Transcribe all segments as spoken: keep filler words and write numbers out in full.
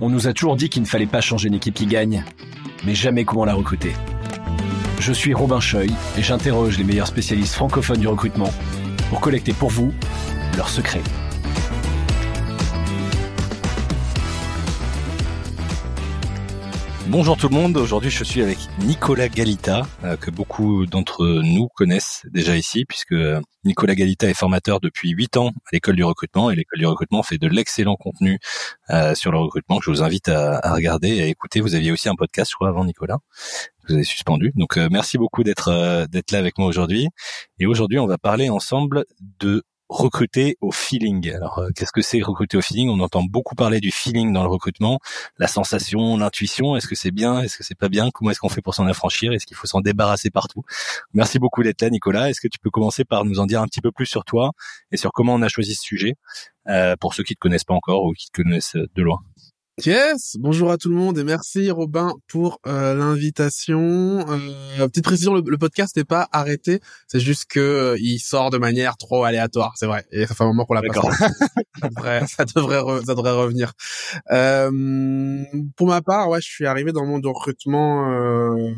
On nous a toujours dit qu'il ne fallait pas changer une équipe qui gagne, mais jamais comment la recruter. Je suis Robin Choy et j'interroge les meilleurs spécialistes francophones du recrutement pour collecter pour vous leurs secrets. Bonjour tout le monde, aujourd'hui je suis avec Nicolas Galita, que beaucoup d'entre nous connaissent déjà ici, puisque Nicolas Galita est formateur depuis huit ans à l'École du Recrutement, et l'École du Recrutement fait de l'excellent contenu euh, sur le recrutement, que je vous invite à, à regarder et à écouter. Vous aviez aussi un podcast, je crois, avant Nicolas, que vous avez suspendu. Donc euh, merci beaucoup d'être euh, d'être là avec moi aujourd'hui, et aujourd'hui on va parler ensemble de recruter au feeling. Alors, euh, qu'est-ce que c'est recruter au feeling ? On entend beaucoup parler du feeling dans le recrutement, la sensation, l'intuition. Est-ce que c'est bien ? Est-ce que c'est pas bien ? Comment est-ce qu'on fait pour s'en affranchir ? Est-ce qu'il faut s'en débarrasser partout ? Merci beaucoup d'être là, Nicolas. Est-ce que tu peux commencer par nous en dire un petit peu plus sur toi et sur comment on a choisi ce sujet euh, pour ceux qui te connaissent pas encore ou qui te connaissent de loin ? Yes, bonjour à tout le monde et merci Robin pour euh, l'invitation. Euh, petite précision, le, le podcast n'est pas arrêté, c'est juste que euh, il sort de manière trop aléatoire, c'est vrai. Et ça fait un moment qu'on l'a pas sorti. ça devrait, ça devrait, re, ça devrait revenir. Euh, pour ma part, ouais, je suis arrivé dans le monde du recrutement euh,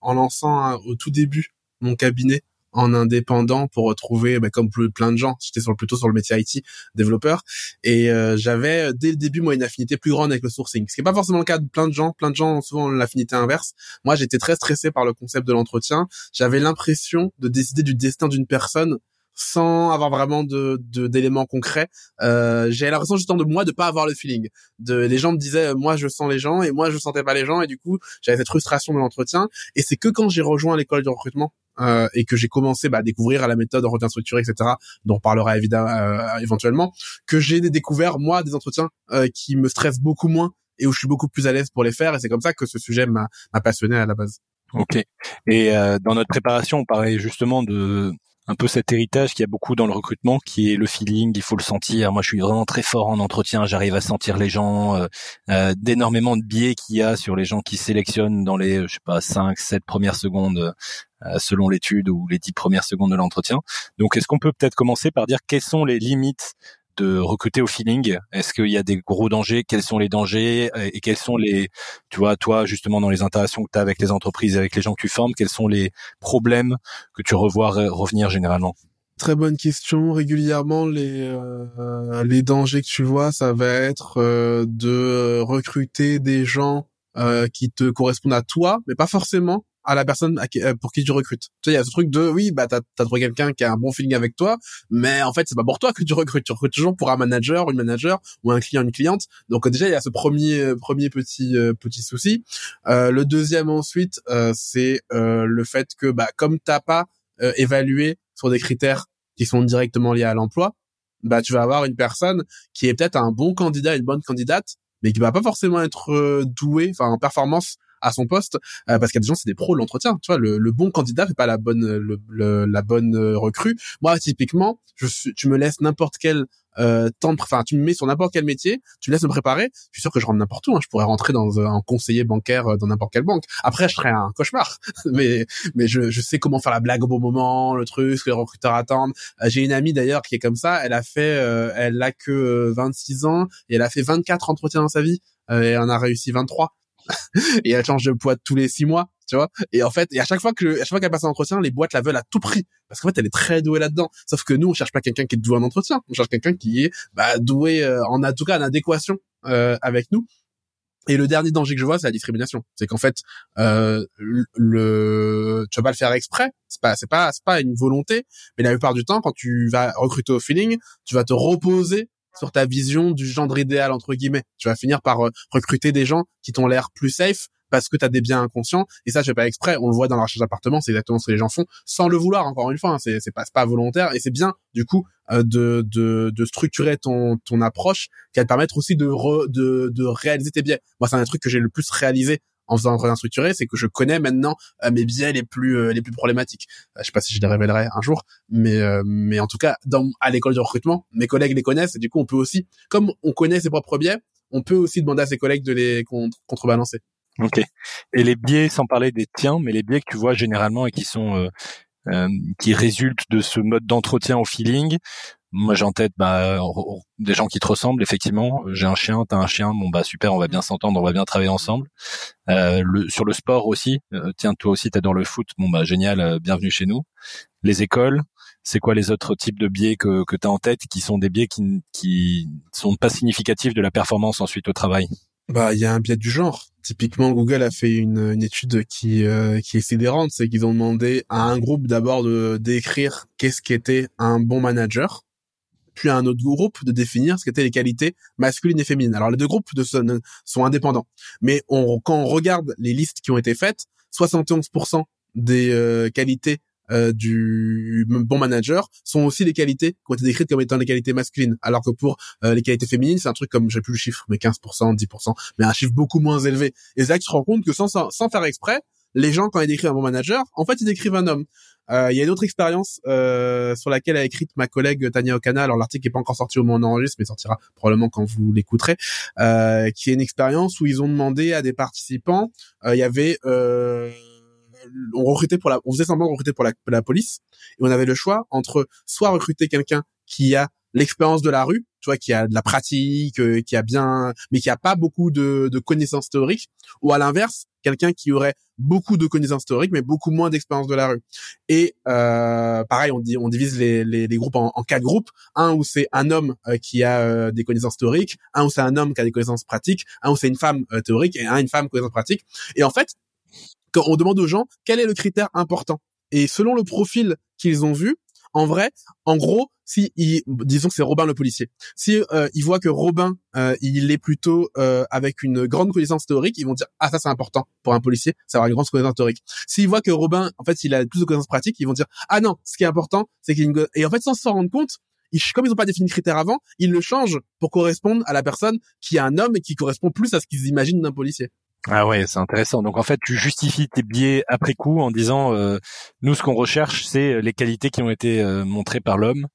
en lançant hein, au tout début mon cabinet en indépendant pour retrouver, bah, comme plein de gens, j'étais sur le, plutôt sur le métier I T, développeur, et euh, j'avais dès le début moi une affinité plus grande avec le sourcing, ce qui n'est pas forcément le cas de plein de gens. Plein de gens ont souvent l'affinité inverse. Moi, j'étais très stressé par le concept de l'entretien. J'avais l'impression de décider du destin d'une personne sans avoir vraiment de, de d'éléments concrets. Euh, j'ai l'impression justement de moi de pas avoir le feeling. De les gens me disaient moi je sens les gens et moi je sentais pas les gens, et du coup j'avais cette frustration de l'entretien. Et c'est que quand j'ai rejoint l'École du Recrutement Euh, et que j'ai commencé bah, à découvrir la méthode entretien structuré, et cetera, dont on parlera évidemment euh, éventuellement, que j'ai découvert moi des entretiens euh, qui me stressent beaucoup moins et où je suis beaucoup plus à l'aise pour les faire. Et c'est comme ça que ce sujet m'a, m'a passionné à la base. Ok. Et euh, dans notre préparation, on parlait justement de un peu cet héritage qu'il y a beaucoup dans le recrutement, qui est le feeling, il faut le sentir. Moi, je suis vraiment très fort en entretien, j'arrive à sentir les gens, euh, euh, d'énormément de biais qu'il y a sur les gens qui sélectionnent dans les, je sais pas, cinq, sept premières secondes, euh, selon l'étude, ou les dix premières secondes de l'entretien. Donc, est-ce qu'on peut peut-être commencer par dire quelles sont les limites de recruter au feeling? Est-ce qu'il y a des gros dangers? Quels sont les dangers? Et quels sont les, tu vois, toi, justement, dans les interactions que tu as avec les entreprises, avec les gens que tu formes, quels sont les problèmes que tu revois revenir généralement? Très bonne question. Régulièrement, les euh, les dangers que tu vois, ça va être euh, de recruter des gens euh, qui te correspondent à toi, mais pas forcément à la personne pour qui tu recrutes. Tu sais, il y a ce truc de, oui, bah, t'as, t'as trouvé quelqu'un qui a un bon feeling avec toi, mais en fait, c'est pas pour toi que tu recrutes. Tu recrutes toujours pour un manager, une manager, ou un client, une cliente. Donc, déjà, il y a ce premier, premier petit, euh, petit souci. Euh, le deuxième, ensuite, euh, c'est, euh, le fait que, bah, comme t'as pas, euh, évalué sur des critères qui sont directement liés à l'emploi, bah, tu vas avoir une personne qui est peut-être un bon candidat, une bonne candidate, mais qui va pas forcément être euh, douée, enfin, en performance à son poste, euh, parce qu'il y a des gens, c'est des pros de l'entretien. Tu vois, le, le bon candidat fait pas la bonne, le, le, la bonne recrue. Moi, typiquement, je suis, tu me laisses n'importe quel euh, temps, enfin, tu me mets sur n'importe quel métier, tu me laisses me préparer. Je suis sûr que je rentre n'importe où. Hein. Je pourrais rentrer dans un conseiller bancaire dans n'importe quelle banque. Après, je serais un cauchemar, mais mais je, je sais comment faire la blague au bon moment, le truc, ce que les recruteurs attendent. J'ai une amie d'ailleurs qui est comme ça. Elle a fait, euh, elle a que vingt-six ans et elle a fait vingt-quatre entretiens dans sa vie euh, et elle en a réussi vingt-trois. Et elle change de boîte tous les six mois, tu vois. Et en fait, et à chaque fois que, à chaque fois qu'elle passe un entretien, les boîtes la veulent à tout prix. Parce qu'en fait, elle est très douée là-dedans. Sauf que nous, on cherche pas quelqu'un qui est doué en entretien. On cherche quelqu'un qui est, bah, doué, euh, en, en tout cas, en adéquation, euh, avec nous. Et le dernier danger que je vois, c'est la discrimination. C'est qu'en fait, euh, le, tu vas pas le faire exprès. C'est pas, c'est pas, c'est pas une volonté. Mais la plupart du temps, quand tu vas recruter au feeling, tu vas te reposer sur ta vision du gendre idéal, entre guillemets. Tu vas finir par euh, recruter des gens qui t'ont l'air plus safe parce que t'as des biens inconscients. Et ça, je fais pas exprès. On le voit dans la recherche d'appartement. C'est exactement ce que les gens font sans le vouloir, encore une fois. Hein. C'est, c'est pas, c'est pas volontaire. Et c'est bien, du coup, euh, de, de, de structurer ton, ton approche qui va te permettre aussi de re, de, de réaliser tes biais. Moi, c'est un truc que j'ai le plus réalisé en faisant un entretien structuré, c'est que je connais maintenant euh, mes biais les plus euh, les plus problématiques. Euh, je sais pas si je les révélerai un jour, mais euh, mais en tout cas, dans à l'École du Recrutement, mes collègues les connaissent, et du coup, on peut aussi, comme on connaît ses propres biais, on peut aussi demander à ses collègues de les contre- contrebalancer. Ok. Et les biais, sans parler des tiens, mais les biais que tu vois généralement et qui sont euh, euh, qui résultent de ce mode d'entretien au feeling. Moi, j'ai en tête bah, des gens qui te ressemblent, effectivement. J'ai un chien, t'as un chien, bon bah super, on va bien s'entendre, on va bien travailler ensemble. Euh, le, sur le sport aussi, euh, tiens, toi aussi, t'adores le foot, bon bah génial, euh, bienvenue chez nous. Les écoles, c'est quoi les autres types de biais que, que t'as en tête, qui sont des biais qui qui sont pas significatifs de la performance ensuite au travail? Bah, il y a un biais du genre. Typiquement, Google a fait une, une étude qui euh, qui est sidérante, c'est qu'ils ont demandé à un groupe d'abord de d'écrire qu'est-ce qu'était un bon manager, puis à un autre groupe de définir ce qu'étaient les qualités masculines et féminines. Alors, les deux groupes de son, sont indépendants. Mais on, quand on regarde les listes qui ont été faites, soixante et onze pour cent des euh, qualités euh, du bon manager sont aussi des qualités qui ont été décrites comme étant des qualités masculines. Alors que pour euh, les qualités féminines, c'est un truc comme, je sais plus le chiffre, mais quinze pour cent, dix pour cent, mais un chiffre beaucoup moins élevé. Et c'est là que tu te rends compte que sans, sans faire exprès, les gens, quand ils décrivent un bon manager, en fait, ils décrivent un homme. Euh, il y a une autre expérience euh, sur laquelle a écrite ma collègue Tania Okana. Alors l'article n'est pas encore sorti au moment où on enregistre, mais sortira probablement quand vous l'écouterez. Euh, qui est une expérience où ils ont demandé à des participants. Euh, il y avait, euh, on recrutait pour la, on faisait semblant de recruter pour la, pour la police, et on avait le choix entre soit recruter quelqu'un qui a l'expérience de la rue, tu vois, qui a de la pratique, euh, qui a bien, mais qui a pas beaucoup de, de connaissances théoriques, ou à l'inverse, quelqu'un qui aurait beaucoup de connaissances théoriques, mais beaucoup moins d'expérience de la rue. Et euh, pareil, on, dit, on divise les, les, les groupes en, en quatre groupes. Un où c'est un homme euh, qui a euh, des connaissances théoriques, un où c'est un homme qui a des connaissances pratiques, un où c'est une femme euh, théorique, et un une femme connaissance pratique. Et en fait, quand on demande aux gens quel est le critère important, et selon le profil qu'ils ont vu, en vrai, en gros, si il, disons que c'est Robin le policier, si euh, il voit que Robin, euh, il est plutôt euh, avec une grande connaissance théorique, ils vont dire ah ça c'est important pour un policier, ça avoir une grande connaissance théorique. S'il voit que Robin, en fait, il a plus de connaissances pratiques, ils vont dire ah non, ce qui est important, c'est qu'il y a une... et en fait sans s'en rendre compte, ils, comme ils n'ont pas défini le critère avant, ils le changent pour correspondre à la personne qui est un homme et qui correspond plus à ce qu'ils imaginent d'un policier. Ah ouais, c'est intéressant. Donc en fait, tu justifies tes biais après coup en disant euh, nous ce qu'on recherche, c'est les qualités qui ont été euh, montrées par l'homme.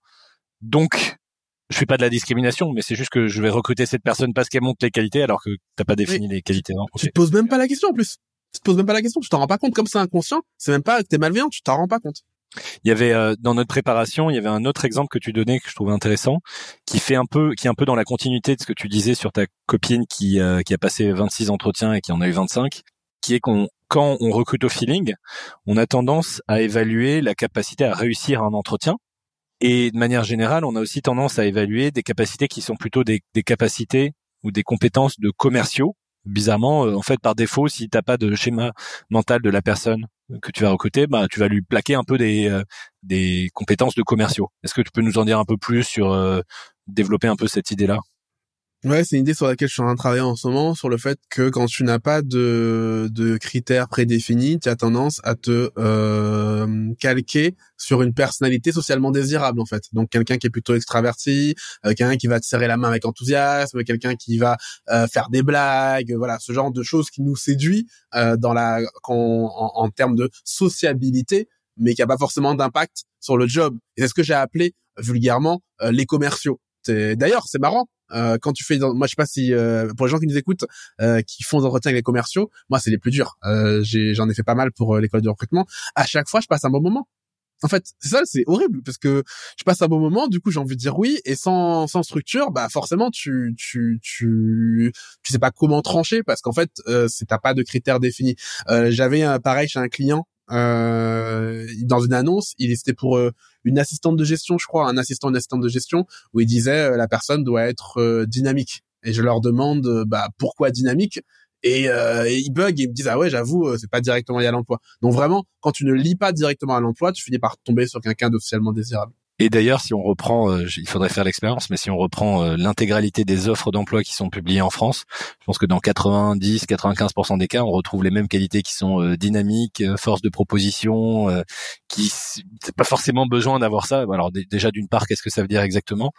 Donc je fais pas de la discrimination, mais c'est juste que je vais recruter cette personne parce qu'elle montre les qualités alors que t'as pas défini oui. les qualités. Non, tu te poses même pas la question en plus. Tu te poses même pas la question, tu t'en rends pas compte, comme c'est inconscient, c'est même pas que t'es malveillant, tu t'en rends pas compte. Il y avait euh, dans notre préparation, il y avait un autre exemple que tu donnais que je trouvais intéressant, qui fait un peu, qui est un peu dans la continuité de ce que tu disais sur ta copine qui euh, qui a passé vingt-six entretiens et qui en a eu vingt-cinq, qui est qu'on quand on recrute au feeling, on a tendance à évaluer la capacité à réussir un entretien, et de manière générale, on a aussi tendance à évaluer des capacités qui sont plutôt des, des capacités ou des compétences de commerciaux. Bizarrement, euh, en fait, par défaut, si t'as pas de schéma mental de la personne que tu vas recruter, bah tu vas lui plaquer un peu des euh, des compétences de commerciaux. Est-ce que tu peux nous en dire un peu plus sur euh, développer un peu cette idée-là? Ouais, c'est une idée sur laquelle je suis en train de travailler en ce moment, sur le fait que quand tu n'as pas de de critères prédéfinis, tu as tendance à te euh, calquer sur une personnalité socialement désirable en fait. Donc quelqu'un qui est plutôt extraverti, euh, quelqu'un qui va te serrer la main avec enthousiasme, quelqu'un qui va euh, faire des blagues, voilà, ce genre de choses qui nous séduit euh, dans la quand on, en, en termes de sociabilité, mais qui a pas forcément d'impact sur le job. Et c'est ce que j'ai appelé vulgairement euh, les commerciaux. C'est, d'ailleurs, c'est marrant. Euh, quand tu fais, dans, moi je sais pas si euh, pour les gens qui nous écoutent, euh, qui font des entretiens avec les commerciaux, moi c'est les plus durs. Euh, j'ai, j'en ai fait pas mal pour euh, l'école du recrutement. À chaque fois, je passe un bon moment. En fait, c'est ça, c'est horrible parce que je passe un bon moment. Du coup, j'ai envie de dire oui, et sans sans structure, bah forcément, tu tu tu tu sais pas comment trancher parce qu'en fait, euh, c'est, t'as pas de critères définis. Euh, j'avais euh, pareil chez un client. Euh, dans une annonce, il était pour euh, une assistante de gestion, je crois, un assistant, une assistante de gestion, où il disait euh, la personne doit être euh, dynamique. Et je leur demande, euh, bah pourquoi dynamique ? Et, euh, et ils bug, ils me disent ah ouais, j'avoue, euh, c'est pas directement lié à l'emploi. Donc vraiment, quand tu ne lis pas directement à l'emploi, tu finis par tomber sur quelqu'un d'officiellement désirable. Et d'ailleurs, si on reprend, euh, il faudrait faire l'expérience, mais si on reprend euh, l'intégralité des offres d'emploi qui sont publiées en France, je pense que dans quatre-vingt-dix à quatre-vingt-quinze pour cent des cas, on retrouve les mêmes qualités qui sont euh, dynamiques, euh, force de proposition, euh, qui c'est pas forcément besoin d'avoir ça. Alors d- déjà, d'une part, qu'est-ce que ça veut dire exactement ?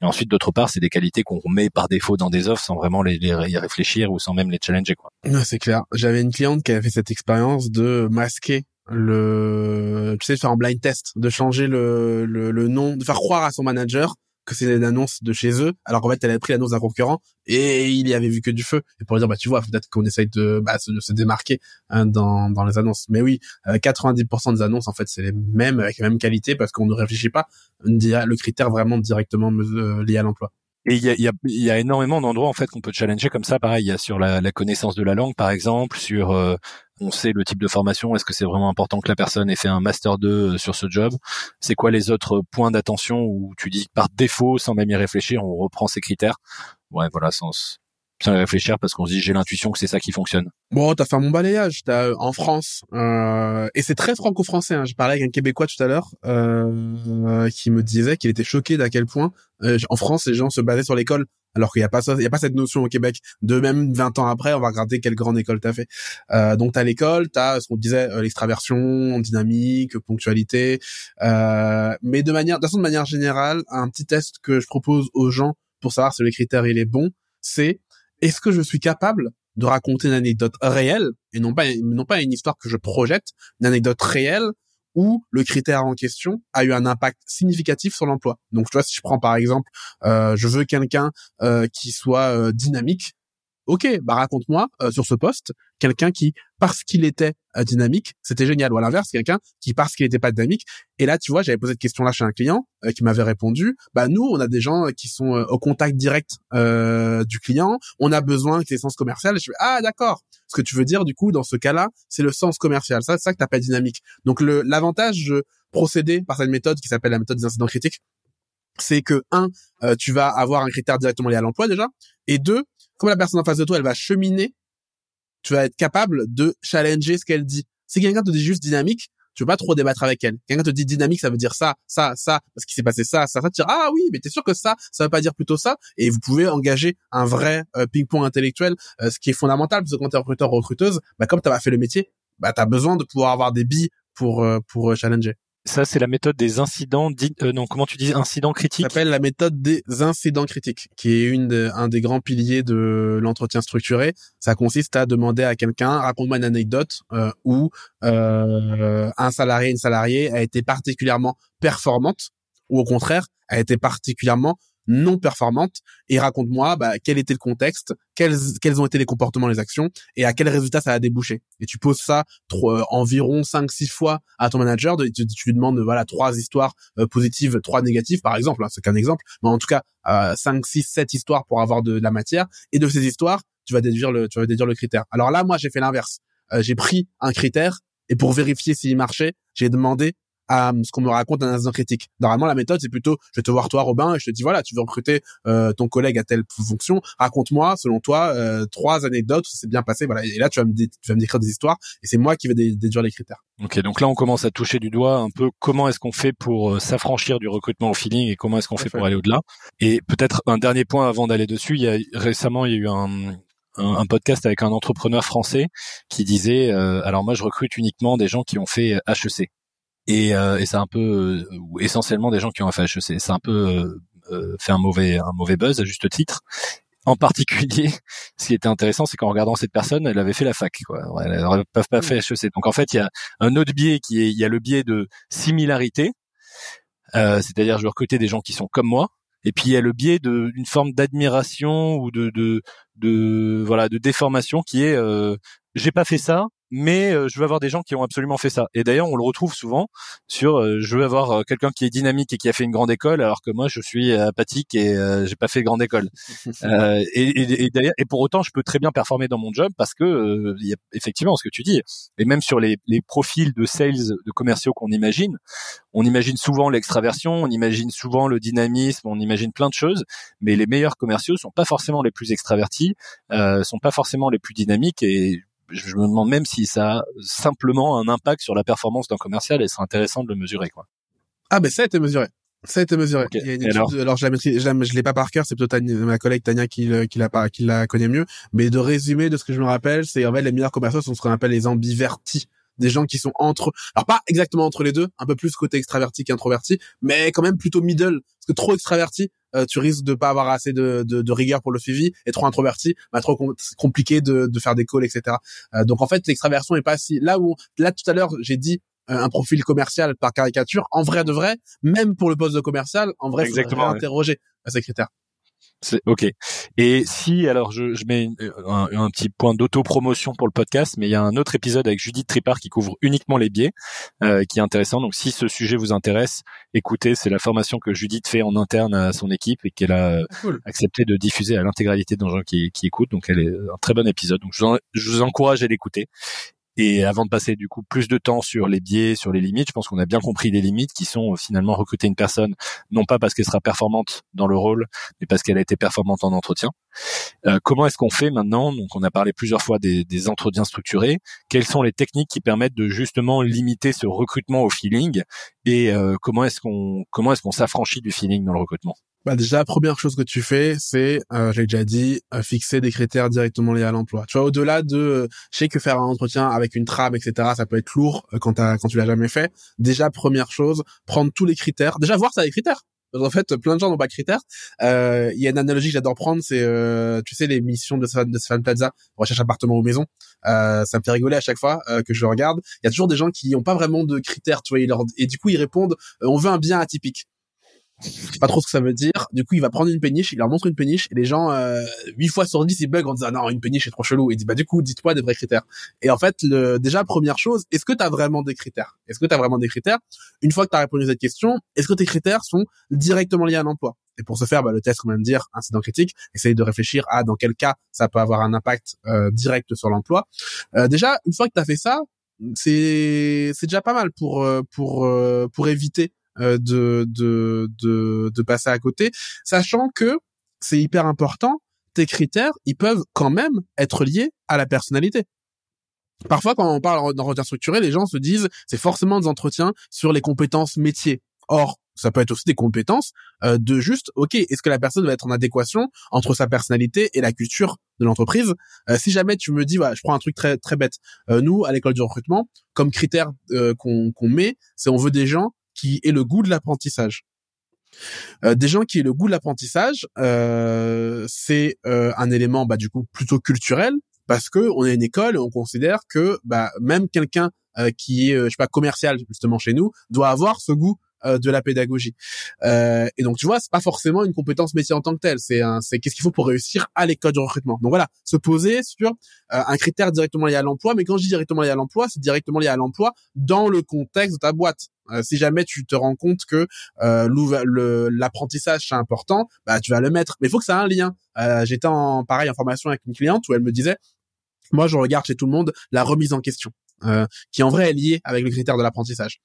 Et ensuite, d'autre part, c'est des qualités qu'on met par défaut dans des offres sans vraiment les, les y réfléchir ou sans même les challenger, quoi. Non, c'est clair. J'avais une cliente qui avait fait cette expérience de masquer le, tu sais, de faire un blind test, de changer le, le, le nom, de faire croire à son manager que c'est une annonce de chez eux, alors qu'en fait elle avait pris l'annonce d'un concurrent et il y avait vu que du feu. Et pour lui dire bah tu vois, peut-être qu'on essaye de bah se, de se démarquer hein, dans dans les annonces. Mais oui, euh, quatre-vingt-dix pour cent des annonces en fait c'est les mêmes avec la même qualité parce qu'on ne réfléchit pas le critère vraiment directement lié à l'emploi. Et il y a, y, a, y a énormément d'endroits en fait qu'on peut challenger comme ça. Pareil, il y a sur la, la connaissance de la langue par exemple, sur euh, on sait le type de formation, est-ce que c'est vraiment important que la personne ait fait un master deux sur ce job? C'est quoi les autres points d'attention où tu dis par défaut, sans même y réfléchir, on reprend ces critères? Ouais, voilà, sans, sans y réfléchir parce qu'on se dit j'ai l'intuition que c'est ça qui fonctionne. Bon, t'as fait un bon balayage. T'as, en France, euh, et c'est très franco-français. Hein. Je parlais avec un Québécois tout à l'heure euh, qui me disait qu'il était choqué d'à quel point euh, en France les gens se basaient sur l'école, alors qu'il y a pas ça, il y a pas cette notion au Québec. De même, vingt ans après, on va regarder quelle grande école t'as fait. Euh, donc t'as l'école, t'as ce qu'on disait euh, l'extraversion, dynamique, ponctualité, euh, mais de manière, de façon de manière générale, un petit test que je propose aux gens pour savoir si le critère il est bon, c'est est-ce que je suis capable de raconter une anecdote réelle et non pas non pas une histoire que je projette, une anecdote réelle où le critère en question a eu un impact significatif sur l'emploi. Donc tu vois, si je prends par exemple euh, je veux quelqu'un euh, qui soit euh, dynamique. OK, bah raconte-moi euh, sur ce poste quelqu'un qui parce qu'il était euh, dynamique, c'était génial, ou à l'inverse quelqu'un qui parce qu'il était pas dynamique. Et là tu vois, j'avais posé cette question là chez un client euh, qui m'avait répondu bah nous on a des gens qui sont euh, au contact direct euh, du client, on a besoin que les sens commercial. Je fais ah d'accord. Ce que tu veux dire du coup dans ce cas-là, c'est le sens commercial. Ça c'est ça que t'appelles dynamique. Donc le l'avantage de procéder par cette méthode qui s'appelle la méthode des incidents critiques, c'est que un euh, tu vas avoir un critère directement lié à l'emploi déjà, et deux, comme la personne en face de toi, elle va cheminer, tu vas être capable de challenger ce qu'elle dit. Si quelqu'un te dit juste dynamique, tu veux pas trop débattre avec elle. Quelqu'un te dit dynamique, ça veut dire ça, ça, ça, parce qu'il s'est passé ça, ça, ça. Tu dis ah oui, mais t'es sûr que ça, ça veut pas dire plutôt ça. Et vous pouvez engager un vrai euh, ping-pong intellectuel, euh, ce qui est fondamental parce que quand t'es recruteur ou recruteuse, bah comme t'as pas fait le métier, bah t'as besoin de pouvoir avoir des billes pour euh, pour euh, challenger. Ça, c'est la méthode des incidents, di- euh, non, comment tu dis, incidents critiques? Ça s'appelle la méthode des incidents critiques, qui est une de, un des grands piliers de l'entretien structuré. Ça consiste à demander à quelqu'un, raconte-moi une anecdote, euh, où, euh, un salarié, une salariée a été particulièrement performante, ou au contraire, a été particulièrement non performante, et raconte-moi, bah, quel était le contexte, quels, quels ont été les comportements, les actions, et à quel résultat ça a débouché. Et tu poses ça trois, euh, environ cinq, six fois à ton manager, de, tu, tu lui demandes, voilà, trois histoires euh, positives, trois négatives, par exemple, hein, c'est qu'un exemple, mais en tout cas, euh, cinq, six, sept histoires pour avoir de, de la matière, et de ces histoires, tu vas déduire le, tu vas déduire le critère. Alors là, moi, j'ai fait l'inverse. Euh, j'ai pris un critère, et pour vérifier s'il marchait, j'ai demandé à ce qu'on me raconte un incident critique. Normalement, la méthode, c'est plutôt, je vais te voir toi, Robin, et je te dis, voilà, tu veux recruter euh, ton collègue à telle fonction, raconte-moi, selon toi, euh, trois anecdotes, ça s'est bien passé, voilà. Et là, tu vas me, dé- tu vas me décrire des histoires, et c'est moi qui vais dé- déduire les critères. Ok, donc là, on commence à toucher du doigt un peu comment est-ce qu'on fait pour euh, s'affranchir du recrutement au feeling, et comment est-ce qu'on fait pour aller au-delà. Et peut-être un dernier point avant d'aller dessus, il y a, récemment, il y a eu un... un podcast avec un entrepreneur français qui disait euh, alors moi je recrute uniquement des gens qui ont fait H E C, et, euh, et c'est un peu euh, essentiellement des gens qui ont fait H E C, c'est un peu euh, fait un mauvais un mauvais buzz à juste titre. En particulier, ce qui était intéressant, c'est qu'en regardant cette personne, elle avait fait la fac, quoi. Elle n'aurait pas fait H E C. Donc en fait, il y a un autre biais qui est il y a le biais de similarité, euh, c'est-à-dire je vais recruter des gens qui sont comme moi. Et puis il y a le biais de une forme d'admiration ou de de de voilà de déformation qui est euh, j'ai pas fait ça, mais euh, je veux avoir des gens qui ont absolument fait ça. Et d'ailleurs on le retrouve souvent sur euh, je veux avoir euh, quelqu'un qui est dynamique et qui a fait une grande école, alors que moi je suis apathique et euh, j'ai pas fait grande école. euh, et, et, et d'ailleurs et pour autant je peux très bien performer dans mon job parce que euh, y a effectivement ce que tu dis. Et même sur les les profils de sales, de commerciaux qu'on imagine, on imagine souvent l'extraversion, on imagine souvent le dynamisme, on imagine plein de choses, mais les meilleurs commerciaux sont pas forcément les plus extravertis, euh, sont pas forcément les plus dynamiques, et je me demande même si ça a simplement un impact sur la performance d'un commercial, et c'est intéressant de le mesurer, quoi. Ah, ben, ça a été mesuré. Ça a été mesuré. Okay. Il y a une étude, alors, alors je, la maîtrise, je, la, je l'ai pas par cœur, c'est plutôt Tania, ma collègue Tania qui, qui, la, qui la connaît mieux, mais de résumé de ce que je me rappelle, c'est en fait les meilleurs commerciaux sont ce qu'on appelle les ambivertis, des gens qui sont entre, alors pas exactement entre les deux, un peu plus côté extraverti qu'introverti, mais quand même plutôt middle, parce que trop extraverti, euh, tu risques de pas avoir assez de, de, de rigueur pour le suivi, et trop introverti, bah trop com- compliqué de, de faire des calls, et cetera. Euh, donc en fait, l'extraversion est pas si, là où, là tout à l'heure j'ai dit un profil commercial par caricature, en vrai de vrai, même pour le poste de commercial, en vrai, c'est interroger ouais. ces critères. C'est, ok. Et si, alors je, je mets un, un petit point d'autopromotion pour le podcast, mais il y a un autre épisode avec Judith Tripard qui couvre uniquement les biais, euh, qui est intéressant. Donc si ce sujet vous intéresse, écoutez, c'est la formation que Judith fait en interne à son équipe et qu'elle a cool. accepté de diffuser à l'intégralité des gens qui, qui écoutent. Donc elle est un très bon épisode. Donc je vous, en, je vous encourage à l'écouter. Et avant de passer du coup plus de temps sur les biais, sur les limites, je pense qu'on a bien compris les limites qui sont finalement recruter une personne, non pas parce qu'elle sera performante dans le rôle, mais parce qu'elle a été performante en entretien. Euh, comment est-ce qu'on fait maintenant ? Donc on a parlé plusieurs fois des, des entretiens structurés. Quelles sont les techniques qui permettent de justement limiter ce recrutement au feeling ? Et euh, comment est-ce qu'on comment est-ce qu'on s'affranchit du feeling dans le recrutement ? Bah déjà, première chose que tu fais, c'est, euh, je l'ai déjà dit, euh, fixer des critères directement liés à l'emploi. Tu vois, au-delà de, euh, je sais que faire un entretien avec une trame, et cetera, ça peut être lourd euh, quand, t'as, quand tu l'as jamais fait. Déjà, première chose, prendre tous les critères. Déjà, voir ça les critères. En fait, plein de gens n'ont pas de critères. Euh, il y a une analogie que j'adore prendre, c'est, euh, tu sais, les missions de Stéphane, de Stéphane Plaza, recherche appartement ou maison. Euh, ça me fait rigoler à chaque fois euh, que je le regarde. Il y a toujours des gens qui n'ont pas vraiment de critères, tu vois, ils leur, et du coup, ils répondent, euh, on veut un bien atypique. Je sais pas trop ce que ça veut dire. Du coup, il va prendre une péniche, il leur montre une péniche, et les gens, euh, huit fois sur dix, ils buguent en disant, non, une péniche, c'est trop chelou. Il dit, bah, du coup, dites-moi des vrais critères. Et en fait, le, déjà, première chose, est-ce que t'as vraiment des critères? Est-ce que t'as vraiment des critères? Une fois que t'as répondu à cette question, est-ce que tes critères sont directement liés à l'emploi? Et pour ce faire, bah, le test, quand même dire, incident critique, essayer de réfléchir à dans quel cas ça peut avoir un impact, euh, direct sur l'emploi. Euh, déjà, une fois que t'as fait ça, c'est, c'est déjà pas mal pour, pour, pour, pour éviter de de de de passer à côté, sachant que c'est hyper important, tes critères, ils peuvent quand même être liés à la personnalité. Parfois, quand on parle d'entretien structuré, les gens se disent c'est forcément des entretiens sur les compétences métiers. Or, ça peut être aussi des compétences euh, de juste, ok, est-ce que la personne va être en adéquation entre sa personnalité et la culture de l'entreprise ? euh, Si jamais tu me dis, ouais, je prends un truc très très bête, euh, nous à l'école du recrutement, comme critère euh, qu'on qu'on met, c'est on veut des gens qui est le goût de l'apprentissage. Euh, des gens qui aient le goût de l'apprentissage, euh, c'est euh, un élément bah du coup plutôt culturel, parce que on est une école et on considère que bah même quelqu'un euh, qui est euh, je sais pas commercial justement chez nous doit avoir ce goût euh, de la pédagogie. Euh, et donc tu vois, c'est pas forcément une compétence métier en tant que telle, c'est un, c'est qu'est-ce qu'il faut pour réussir à l'école du recrutement. Donc voilà, se poser sur euh, un critère directement lié à l'emploi, mais quand je dis directement lié à l'emploi, c'est directement lié à l'emploi dans le contexte de ta boîte. Euh, si jamais tu te rends compte que euh, le, l'apprentissage c'est important, bah tu vas le mettre. Mais il faut que ça ait un lien. Euh, j'étais en pareil en formation avec une cliente où elle me disait, moi je regarde chez tout le monde la remise en question, euh, qui en vrai est liée avec le critère de l'apprentissage.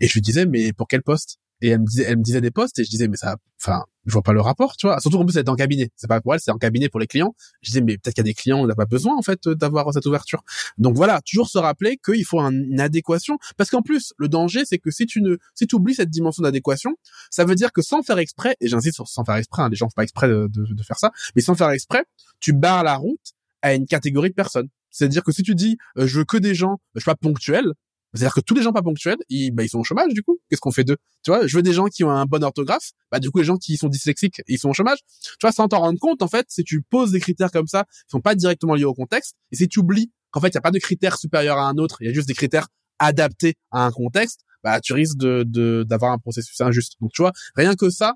Et je lui disais mais pour quel poste ? Et elle me disait, elle me disait des postes et je disais mais ça, enfin je vois pas le rapport, tu vois. Surtout qu'en plus c'est en cabinet, c'est pas pour elle, c'est en cabinet pour les clients. Je disais mais peut-être qu'il y a des clients où on n'a pas besoin en fait d'avoir cette ouverture. Donc voilà, toujours se rappeler qu'il faut un, une adéquation, parce qu'en plus le danger c'est que si tu ne, si tu oublies cette dimension d'adéquation, ça veut dire que sans faire exprès, et j'insiste sur sans faire exprès, hein, les gens font pas exprès de, de, de faire ça, mais sans faire exprès, tu barres la route à une catégorie de personnes. C'est-à-dire que si tu dis euh, je veux que des gens, je suis pas ponctuel. C'est-à-dire que tous les gens pas ponctuels, ils, bah, ils sont au chômage, du coup. Qu'est-ce qu'on fait d'eux? Tu vois, je veux des gens qui ont un bon orthographe. Bah, du coup, les gens qui sont dyslexiques, ils sont au chômage. Tu vois, sans t'en rendre compte, en fait, si tu poses des critères comme ça, qui sont pas directement liés au contexte, et si tu oublies qu'en fait, il n'y a pas de critères supérieurs à un autre, il y a juste des critères adaptés à un contexte, bah, tu risques de, de, d'avoir un processus injuste. Donc, tu vois, rien que ça,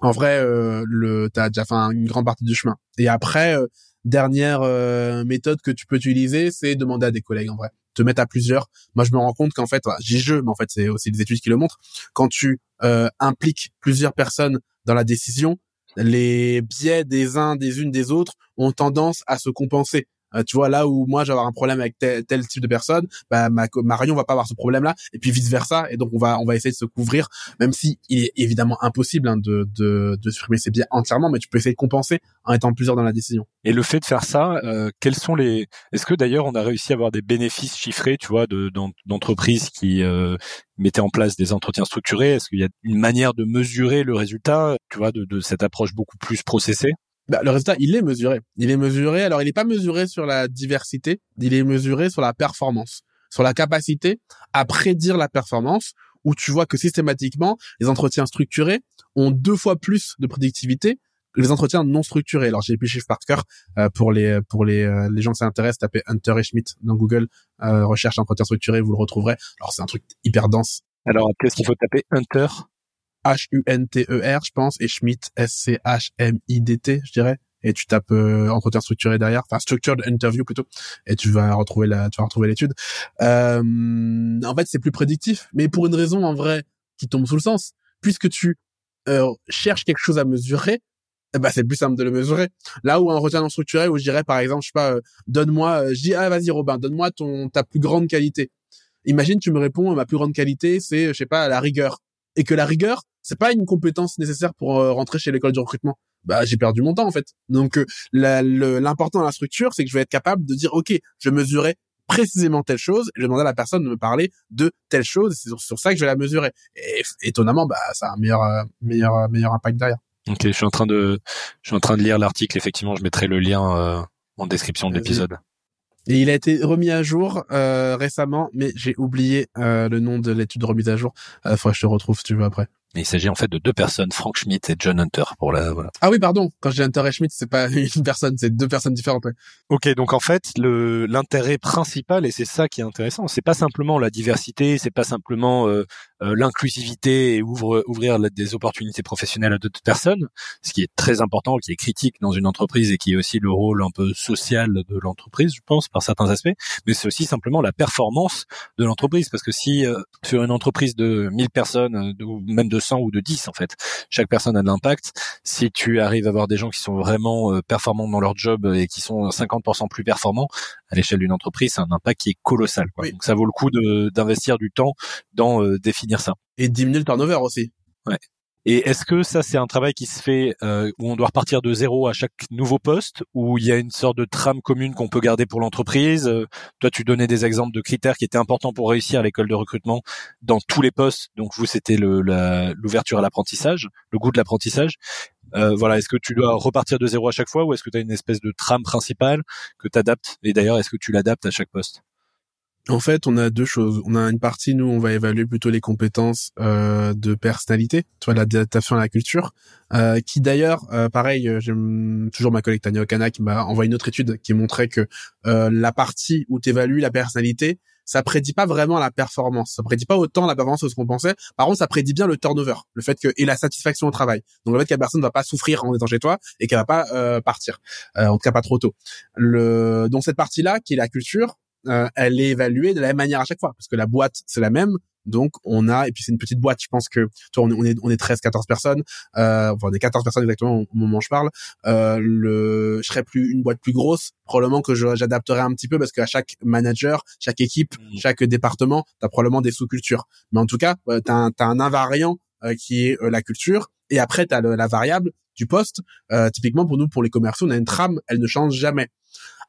en vrai, euh, le, t'as déjà fait une grande partie du chemin. Et après, euh, dernière euh, méthode que tu peux utiliser, c'est demander à des collègues, en vrai. Te mettre à plusieurs. Moi, je me rends compte qu'en fait, bah, j'y jeu, mais en fait, c'est aussi des études qui le montrent. Quand tu euh, impliques plusieurs personnes dans la décision, les biais des uns, des unes, des autres ont tendance à se compenser. Euh, tu vois, là où moi, j'ai avoir un problème avec tel, tel type de personne, bah, ma, Marion va pas avoir ce problème-là, et puis vice-versa. Et donc, on va on va essayer de se couvrir, même si il est évidemment impossible hein, de, de, de supprimer ces biais entièrement, mais tu peux essayer de compenser en étant plusieurs dans la décision. Et le fait de faire ça, euh, quels sont les... Est-ce que d'ailleurs, on a réussi à avoir des bénéfices chiffrés, tu vois, de, d'entreprises qui... Euh... mettez en place des entretiens structurés? Est-ce qu'il y a une manière de mesurer le résultat, tu vois, de, de cette approche beaucoup plus processée? Bah, le résultat, il est mesuré. Il est mesuré. Alors, il n'est pas mesuré sur la diversité. Il est mesuré sur la performance, sur la capacité à prédire la performance, où tu vois que systématiquement, les entretiens structurés ont deux fois plus de prédictivité les entretiens non structurés. Alors, j'ai plus le chiffre par cœur, euh, pour les, pour les, euh, les gens que ça intéresse, tapez Hunter et Schmidt dans Google, euh, recherche entretien structuré, vous le retrouverez. Alors, c'est un truc hyper dense. Alors, qu'est-ce qu'il faut taper? Hunter? H U N T E R, je pense, et Schmidt, S C H M I D T, je dirais. Et tu tapes euh, entretien structuré derrière, enfin structured interview plutôt, et tu vas retrouver la, tu vas retrouver l'étude. Euh, en fait, c'est plus prédictif, mais pour une raison en vrai qui tombe sous le sens, puisque tu euh, cherches quelque chose à mesurer, eh ben c'est plus simple de le mesurer. Là où un entretien non structuré, où je dirais par exemple, je sais pas, euh, donne-moi, euh, je dis ah vas-y Robin, donne-moi ton ta plus grande qualité. Imagine tu me réponds ma plus grande qualité c'est je sais pas la rigueur, et que la rigueur c'est pas une compétence nécessaire pour euh, rentrer chez l'École du Recrutement. Bah, j'ai perdu mon temps, en fait. Donc, euh, la, le, l'important dans la structure, c'est que je vais être capable de dire, OK, je mesurais précisément telle chose, et je demandais à la personne de me parler de telle chose, c'est sur, sur ça que je vais la mesurer. Et étonnamment, bah, ça a un meilleur, euh, meilleur, euh, meilleur impact derrière. OK, je suis en train de, je suis en train de lire l'article. Effectivement, je mettrai le lien, euh, en description de l'épisode. Et il a été remis à jour, euh, récemment, mais j'ai oublié, euh, le nom de l'étude remise à jour. Euh, faudrait que je te retrouve si tu veux après. Mais il s'agit en fait de deux personnes, Frank Schmidt et John Hunter, pour la, voilà. Ah oui, pardon. Quand je dis Hunter et Schmidt, c'est pas une personne, c'est deux personnes différentes. Ouais. OK, donc en fait, le, l'intérêt principal, et c'est ça qui est intéressant, c'est pas simplement la diversité, c'est pas simplement, euh, euh, l'inclusivité et ouvre, ouvrir la, des opportunités professionnelles à d'autres personnes, ce qui est très important, qui est critique dans une entreprise et qui est aussi le rôle un peu social de l'entreprise, je pense, par certains aspects, mais c'est aussi simplement la performance de l'entreprise, parce que si, euh, sur une entreprise de mille personnes, ou même de cent ou de dix en fait. Chaque personne a de l'impact. Si tu arrives à avoir des gens qui sont vraiment performants dans leur job et qui sont cinquante pour cent plus performants à l'échelle d'une entreprise, c'est un impact qui est colossal, quoi. Oui. Donc ça vaut le coup de, d'investir du temps dans euh, définir ça. Et diminuer le turnover aussi. Ouais. Et est-ce que ça, c'est un travail qui se fait euh, où on doit repartir de zéro à chaque nouveau poste, où il y a une sorte de trame commune qu'on peut garder pour l'entreprise? euh, Toi, tu donnais des exemples de critères qui étaient importants pour réussir à l'École de Recrutement dans tous les postes. Donc, vous, c'était le, la, l'ouverture à l'apprentissage, le goût de l'apprentissage. Euh, voilà, est-ce que tu dois repartir de zéro à chaque fois, ou est-ce que tu as une espèce de trame principale que tu adaptes? Et d'ailleurs, est-ce que tu l'adaptes à chaque poste? En fait, on a deux choses. On a une partie, nous, on va évaluer plutôt les compétences euh, de personnalité, tu vois, l'adaptation à la culture, euh, qui d'ailleurs, euh, pareil, j'aime toujours ma collègue Tania Okana qui m'a envoyé une autre étude qui montrait que euh, la partie où tu évalues la personnalité, ça prédit pas vraiment la performance. Ça prédit pas autant la performance que ce qu'on pensait. Par contre, ça prédit bien le turnover, le fait que et la satisfaction au travail. Donc le fait que la personne ne va pas souffrir en étant chez toi et qu'elle va pas euh, partir, euh, en tout cas pas trop tôt. Le donc cette partie-là qui est la culture. Euh, elle est évaluée de la même manière à chaque fois, parce que la boîte c'est la même, donc on a, et puis c'est une petite boîte, je pense que toi, on est on est treize quatorze personnes, euh, enfin on est quatorze personnes exactement au moment où je parle. Euh, le je serais plus une boîte plus grosse, probablement que je, j'adapterais un petit peu, parce qu'à chaque manager, chaque équipe, chaque département, t'as probablement des sous-cultures, mais en tout cas t'as un, t'as un invariant euh, qui est euh, la culture, et après t'as le, la variable du poste. Euh, typiquement pour nous, pour les commerciaux, on a une trame, elle ne change jamais.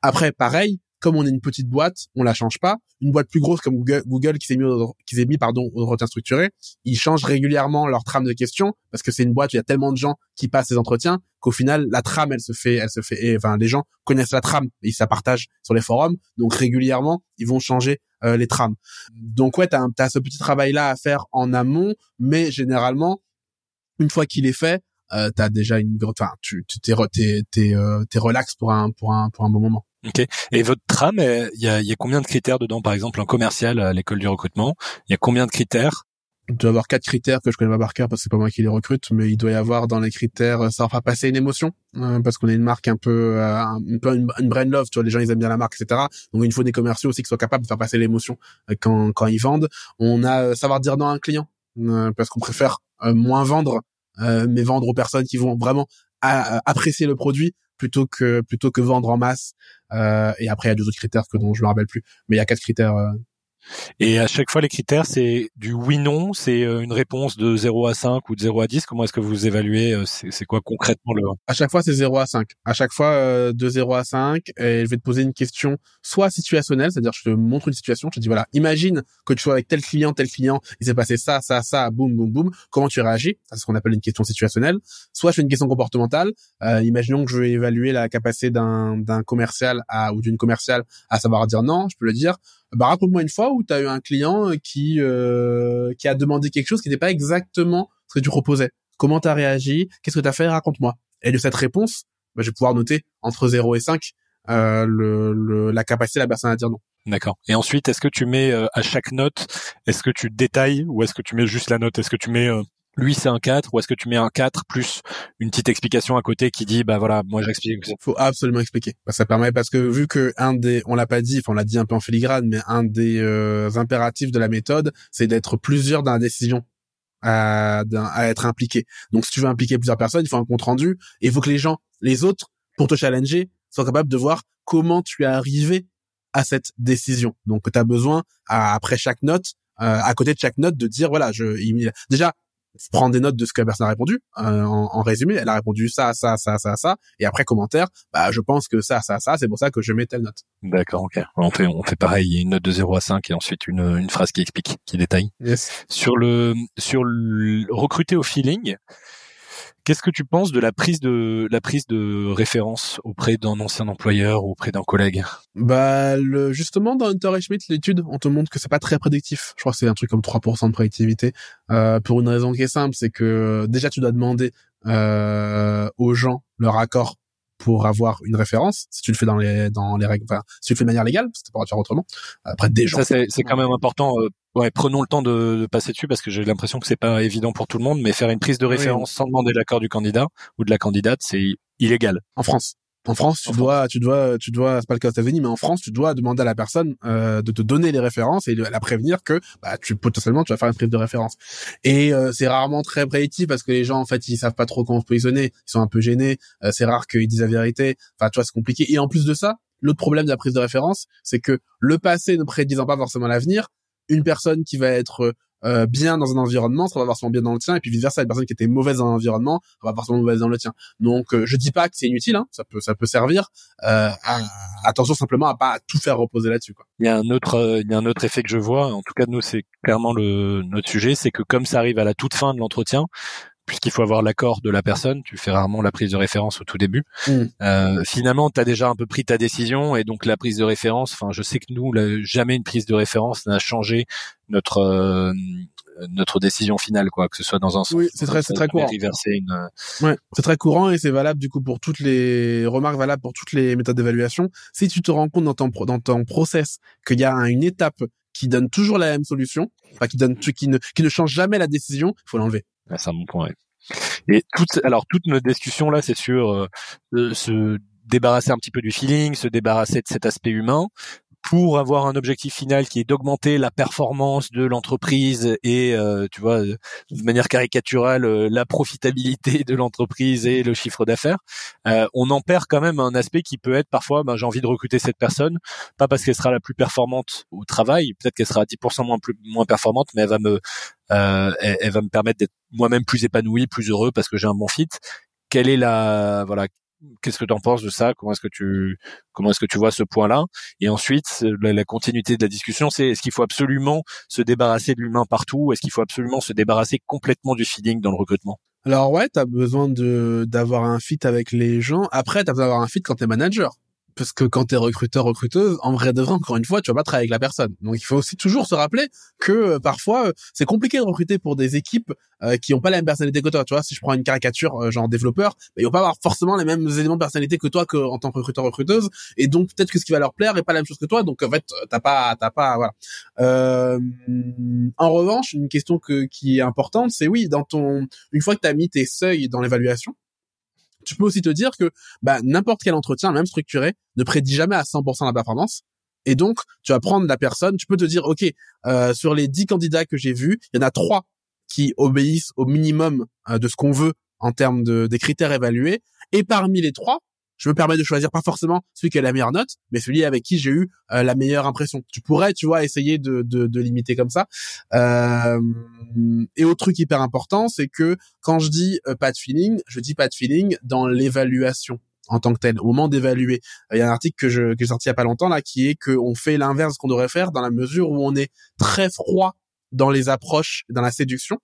Après pareil, comme on est une petite boîte, on la change pas. Une boîte plus grosse comme Google, Google qui s'est mis, au, qui s'est mis pardon, au entretien structuré, ils changent régulièrement leur trame de questions, parce que c'est une boîte où il y a tellement de gens qui passent ces entretiens qu'au final la trame, elle se fait, elle se fait. Et, enfin, les gens connaissent la trame, et ils se la partagent sur les forums, donc régulièrement ils vont changer euh, les trames. Donc ouais, t'as, t'as ce petit travail-là à faire en amont, mais généralement une fois qu'il est fait, euh, t'as déjà une, enfin tu, tu t'es, t'es, t'es, euh, t'es relax pour un, pour un, pour un bon moment. Ok. Et votre trame, il y a, y a combien de critères dedans? Par exemple, un commercial à l'École du Recrutement, il y a combien de critères? Il doit y avoir quatre critères que je connais pas par cœur parce que c'est pas moi qui les recrute, mais il doit y avoir dans les critères, ça leur fera passer une émotion, euh, parce qu'on est une marque un peu, euh, un peu une, une brand love, tu vois, les gens ils aiment bien la marque, et cetera. Donc il faut des commerciaux aussi qui soient capables de faire passer l'émotion euh, quand quand ils vendent. On a euh, savoir dire non à un client, euh, parce qu'on préfère euh, moins vendre, euh, mais vendre aux personnes qui vont vraiment à, à, apprécier le produit, plutôt que plutôt que vendre en masse. Euh, et après il y a deux autres critères que dont je me rappelle plus, mais il y a quatre critères. Euh. Et à chaque fois les critères, c'est du oui non, c'est une réponse de zéro à cinq ou de zéro à dix, comment est-ce que vous évaluez, c'est, c'est quoi concrètement le... À chaque fois c'est zéro à cinq. À chaque fois euh, de zéro à cinq, et je vais te poser une question soit situationnelle, c'est-à-dire je te montre une situation, je te dis voilà, imagine que tu sois avec tel client, tel client, il s'est passé ça, ça, ça, boum boum boum, comment tu réagis? Ça, c'est ce qu'on appelle une question situationnelle. Soit je fais une question comportementale, euh, imaginons que je vais évaluer la capacité d'un d'un commercial à ou d'une commerciale à savoir dire non, je peux le dire. Bah, raconte-moi une fois où tu as eu un client qui euh, qui a demandé quelque chose qui n'était pas exactement ce que tu proposais. Comment tu as réagi? Qu'est-ce que tu as fait? Raconte-moi. Et de cette réponse, bah, je vais pouvoir noter entre zéro et cinq euh, le, le, la capacité de la personne à dire non. D'accord. Et ensuite, est-ce que tu mets euh, à chaque note, est-ce que tu détailles ou est-ce que tu mets juste la note? Est-ce que tu mets... Euh... lui, c'est un quatre, ou est-ce que tu mets un quatre plus une petite explication à côté qui dit, bah voilà, moi j'explique. Il faut absolument expliquer. Ça permet, parce que vu que un des, on l'a pas dit, enfin on l'a dit un peu en filigrane, mais un des euh, impératifs de la méthode, c'est d'être plusieurs dans la décision à, à être impliqué. Donc si tu veux impliquer plusieurs personnes, il faut un compte rendu, et il faut que les gens, les autres, pour te challenger, soient capables de voir comment tu es arrivé à cette décision. Donc tu as besoin, à, après chaque note, euh, à côté de chaque note, de dire, voilà, je, il, déjà, prendre des notes de ce que la personne a répondu, euh, en, en résumé, elle a répondu ça, ça, ça, ça, ça, et après commentaire, bah je pense que ça, ça, ça, c'est pour ça que je mets telle note. D'accord, ok. On fait, on fait pareil, il y a une note de zéro à cinq et ensuite une, une phrase qui explique, qui détaille. Yes. Sur le, sur le recruter au feeling, qu'est-ce que tu penses de la prise de la prise de référence auprès d'un ancien employeur ou auprès d'un collègue? Bah le, justement dans Hunter et Schmidt, l'étude, on te montre que c'est pas très prédictif. Je crois que c'est un truc comme trois pour cent de prédictivité, euh, pour une raison qui est simple, c'est que déjà tu dois demander euh, aux gens leur accord pour avoir une référence, si tu le fais dans les dans les règles, enfin si tu le fais de manière légale, parce que tu pourras faire autrement. Après des gens. Ça c'est c'est quand même important. Euh, ouais, prenons le temps de, de passer dessus parce que j'ai l'impression que c'est pas évident pour tout le monde, mais faire une prise de référence oui. sans demander l'accord du candidat ou de la candidate, c'est illégal. En France, en France, tu en dois, France. tu dois, tu dois, c'est pas le cas aux États-Unis, mais en France, tu dois demander à la personne euh, de te donner les références et de la prévenir que bah tu potentiellement tu vas faire une prise de référence. Et euh, c'est rarement très prédictif parce que les gens en fait ils savent pas trop comment se positionner, ils sont un peu gênés, euh, c'est rare qu'ils disent la vérité. Enfin, tu vois, c'est compliqué. Et en plus de ça, l'autre problème de la prise de référence, c'est que le passé ne prédisant pas forcément l'avenir. Une personne qui va être euh, bien dans un environnement, ça va forcément bien dans le tien, et puis vice versa, une personne qui était mauvaise dans un environnement, ça va forcément mauvaise dans le tien. Donc, euh, je dis pas que c'est inutile, hein, ça peut, ça peut servir. Euh, à, attention simplement à pas tout faire reposer là-dessus, quoi. Il y a un autre, euh, il y a un autre effet que je vois. En tout cas, nous, c'est clairement le notre sujet, c'est que comme ça arrive à la toute fin de l'entretien, puisqu'il faut avoir l'accord de la personne, tu fais rarement la prise de référence au tout début. Mmh. Euh, finalement, tu as déjà un peu pris ta décision et donc la prise de référence, enfin je sais que nous, là, jamais une prise de référence n'a changé notre euh, notre décision finale, quoi, que ce soit dans un sens. Oui, c'est très, c'est très courant. Une... Ouais, c'est très courant et c'est valable du coup pour toutes les remarques, valables pour toutes les méthodes d'évaluation. Si tu te rends compte dans ton, pro... dans ton process qu'il y a une étape qui donne toujours la même solution, enfin qui donne qui ne qui ne change jamais la décision, il faut l'enlever. Ah, c'est un bon point. Ouais. Et toute, alors toute notre discussion là, c'est sur euh, se débarrasser un petit peu du feeling, se débarrasser de cet aspect humain pour avoir un objectif final qui est d'augmenter la performance de l'entreprise et, euh, tu vois, de manière caricaturale, euh, la profitabilité de l'entreprise et le chiffre d'affaires. Euh, on en perd quand même un aspect qui peut être parfois, ben, j'ai envie de recruter cette personne, pas parce qu'elle sera la plus performante au travail, peut-être qu'elle sera dix pour cent moins, plus, moins performante, mais elle va me, euh, elle, elle va me permettre d'être moi-même plus épanoui, plus heureux parce que j'ai un bon fit. Quelle est la, voilà, qu'est-ce que tu en penses de ça? Comment est-ce que tu comment est-ce que tu vois ce point-là? Et ensuite, la, la continuité de la discussion, c'est est-ce qu'il faut absolument se débarrasser de l'humain partout? Est-ce qu'il faut absolument se débarrasser complètement du feeling dans le recrutement? Alors ouais, t'as besoin de d'avoir un fit avec les gens. Après, t'as besoin d'avoir un fit quand t'es manager. Parce que quand t'es recruteur, recruteuse, en vrai de vrai, encore une fois, tu vas pas travailler avec la personne. Donc, il faut aussi toujours se rappeler que euh, parfois, euh, c'est compliqué de recruter pour des équipes euh, qui ont pas la même personnalité que toi. Tu vois, si je prends une caricature euh, genre développeur, bah, ils vont pas avoir forcément les mêmes éléments de personnalité que toi que, en tant que recruteur, recruteuse. Et donc, peut-être que ce qui va leur plaire est pas la même chose que toi. Donc, en fait, t'as pas, t'as pas, voilà. Euh, en revanche, une question que, qui est importante, c'est oui, dans ton, une fois que t'as mis tes seuils dans l'évaluation, tu peux aussi te dire que bah, n'importe quel entretien, même structuré, ne prédit jamais à cent pour cent la performance. Et donc, tu vas prendre la personne, tu peux te dire, OK, euh, sur les dix candidats que j'ai vus, il y en a trois qui obéissent au minimum euh, de ce qu'on veut en termes de, des critères évalués. Et parmi les trois, je me permets de choisir pas forcément celui qui a la meilleure note, mais celui avec qui j'ai eu euh, la meilleure impression. Tu pourrais, tu vois, essayer de, de, de limiter comme ça. Euh, et autre truc hyper important, c'est que quand je dis euh, pas de feeling, je dis pas de feeling dans l'évaluation en tant que telle. Au moment d'évaluer, il euh, y a un article que je que j'ai sorti il y a pas longtemps là, qui est qu'on fait l'inverse qu'on devrait faire dans la mesure où on est très froid dans les approches, dans la séduction,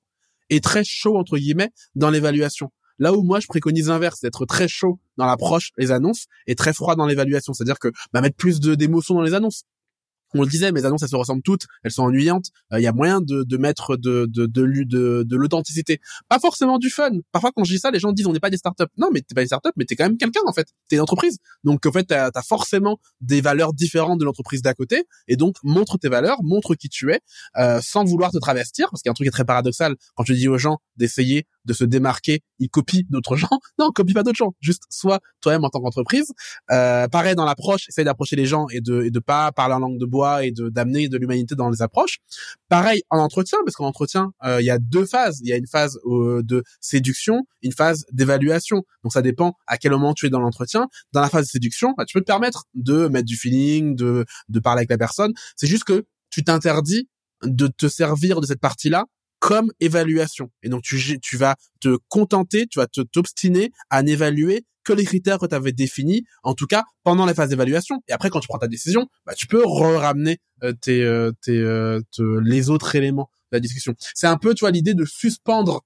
et très chaud entre guillemets dans l'évaluation. Là où moi, je préconise l'inverse, d'être très chaud dans l'approche, les annonces, et très froid dans l'évaluation. C'est-à-dire que bah, mettre plus de d'émotion dans les annonces. on le disait, mes annonces, elles se ressemblent toutes, elles sont ennuyantes. Il euh, y a moyen de, de mettre de de de, de, de, de l'authenticité, pas forcément du fun. Parfois, quand je dis ça, les gens disent on n'est pas des startups. Non, mais t'es pas des startups, mais t'es quand même quelqu'un en fait. T'es une entreprise, donc en fait, t'as, t'as forcément des valeurs différentes de l'entreprise d'à côté, et donc montre tes valeurs, montre qui tu es, euh, sans vouloir te travestir, parce qu'il y a un truc qui est très paradoxal quand tu dis aux gens d'essayer de se démarquer, ils copient d'autres gens. Non, copie pas d'autres gens. Juste sois toi-même en tant qu'entreprise. Euh, pareil dans l'approche, essaye d'approcher les gens et de et de pas parler en langue de bois et de d'amener de l'humanité dans les approches. Pareil en entretien, parce qu'en entretien, il euh, y a deux phases. Il y a une phase euh, de séduction, une phase d'évaluation. Donc ça dépend à quel moment tu es dans l'entretien. Dans la phase de séduction, bah, tu peux te permettre de mettre du feeling, de de parler avec la personne. C'est juste que tu t'interdis de te servir de cette partie-là comme évaluation. Et donc, tu, tu vas te contenter, tu vas te, t'obstiner à n'évaluer que les critères que tu avais définis, en tout cas, pendant la phase d'évaluation. Et après, quand tu prends ta décision, bah, tu peux ramener euh, tes, euh, tes, euh, te, les autres éléments de la discussion. C'est un peu, tu vois, l'idée de suspendre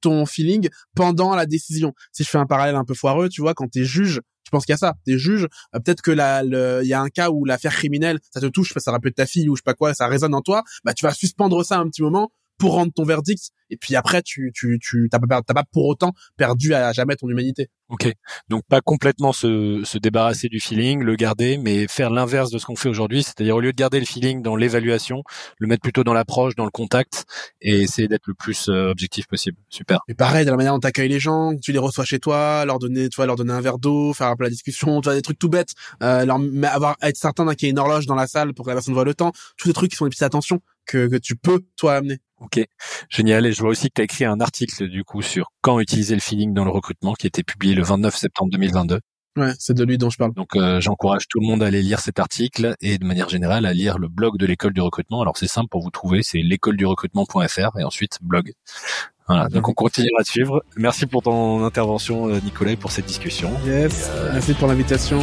ton feeling pendant la décision. Si je fais un parallèle un peu foireux, tu vois, quand t'es juge, je pense qu'il y a ça. T'es juge, euh, peut-être que la, le, il y a un cas où l'affaire criminelle, ça te touche, ça rappelle ta fille ou je sais pas quoi, ça résonne en toi, bah, tu vas suspendre ça un petit moment pour rendre ton verdict, et puis après tu tu tu t'as pas t'as pas pour autant perdu à jamais ton humanité. Ok, donc pas complètement se se débarrasser du feeling, le garder, mais faire l'inverse de ce qu'on fait aujourd'hui, c'est-à-dire au lieu de garder le feeling dans l'évaluation, le mettre plutôt dans l'approche, dans le contact, et essayer d'être le plus euh, objectif possible. Super. Et pareil de la manière dont t'accueilles les gens, tu les reçois chez toi, leur donner, tu vois, leur donner un verre d'eau, faire un peu la discussion, tu vois, des trucs tout bêtes, euh, leur avoir être certain d'un qu'il y ait une horloge dans la salle pour que la personne voit le temps, tous ces trucs qui sont des petites attentions que que tu peux toi amener. Ok, génial. Et je vois aussi que tu as écrit un article du coup sur quand utiliser le feeling dans le recrutement qui a été publié le vingt-neuf septembre deux mille vingt-deux. Ouais, c'est de lui dont je parle. Donc euh, j'encourage tout le monde à aller lire cet article et de manière générale à lire le blog de l'École du Recrutement. Alors c'est simple pour vous trouver, c'est l'école du recrutement point f r et ensuite blog. Voilà, donc on continuera à te suivre. Merci pour ton intervention Nicolas et pour cette discussion. Yes, euh... merci pour l'invitation.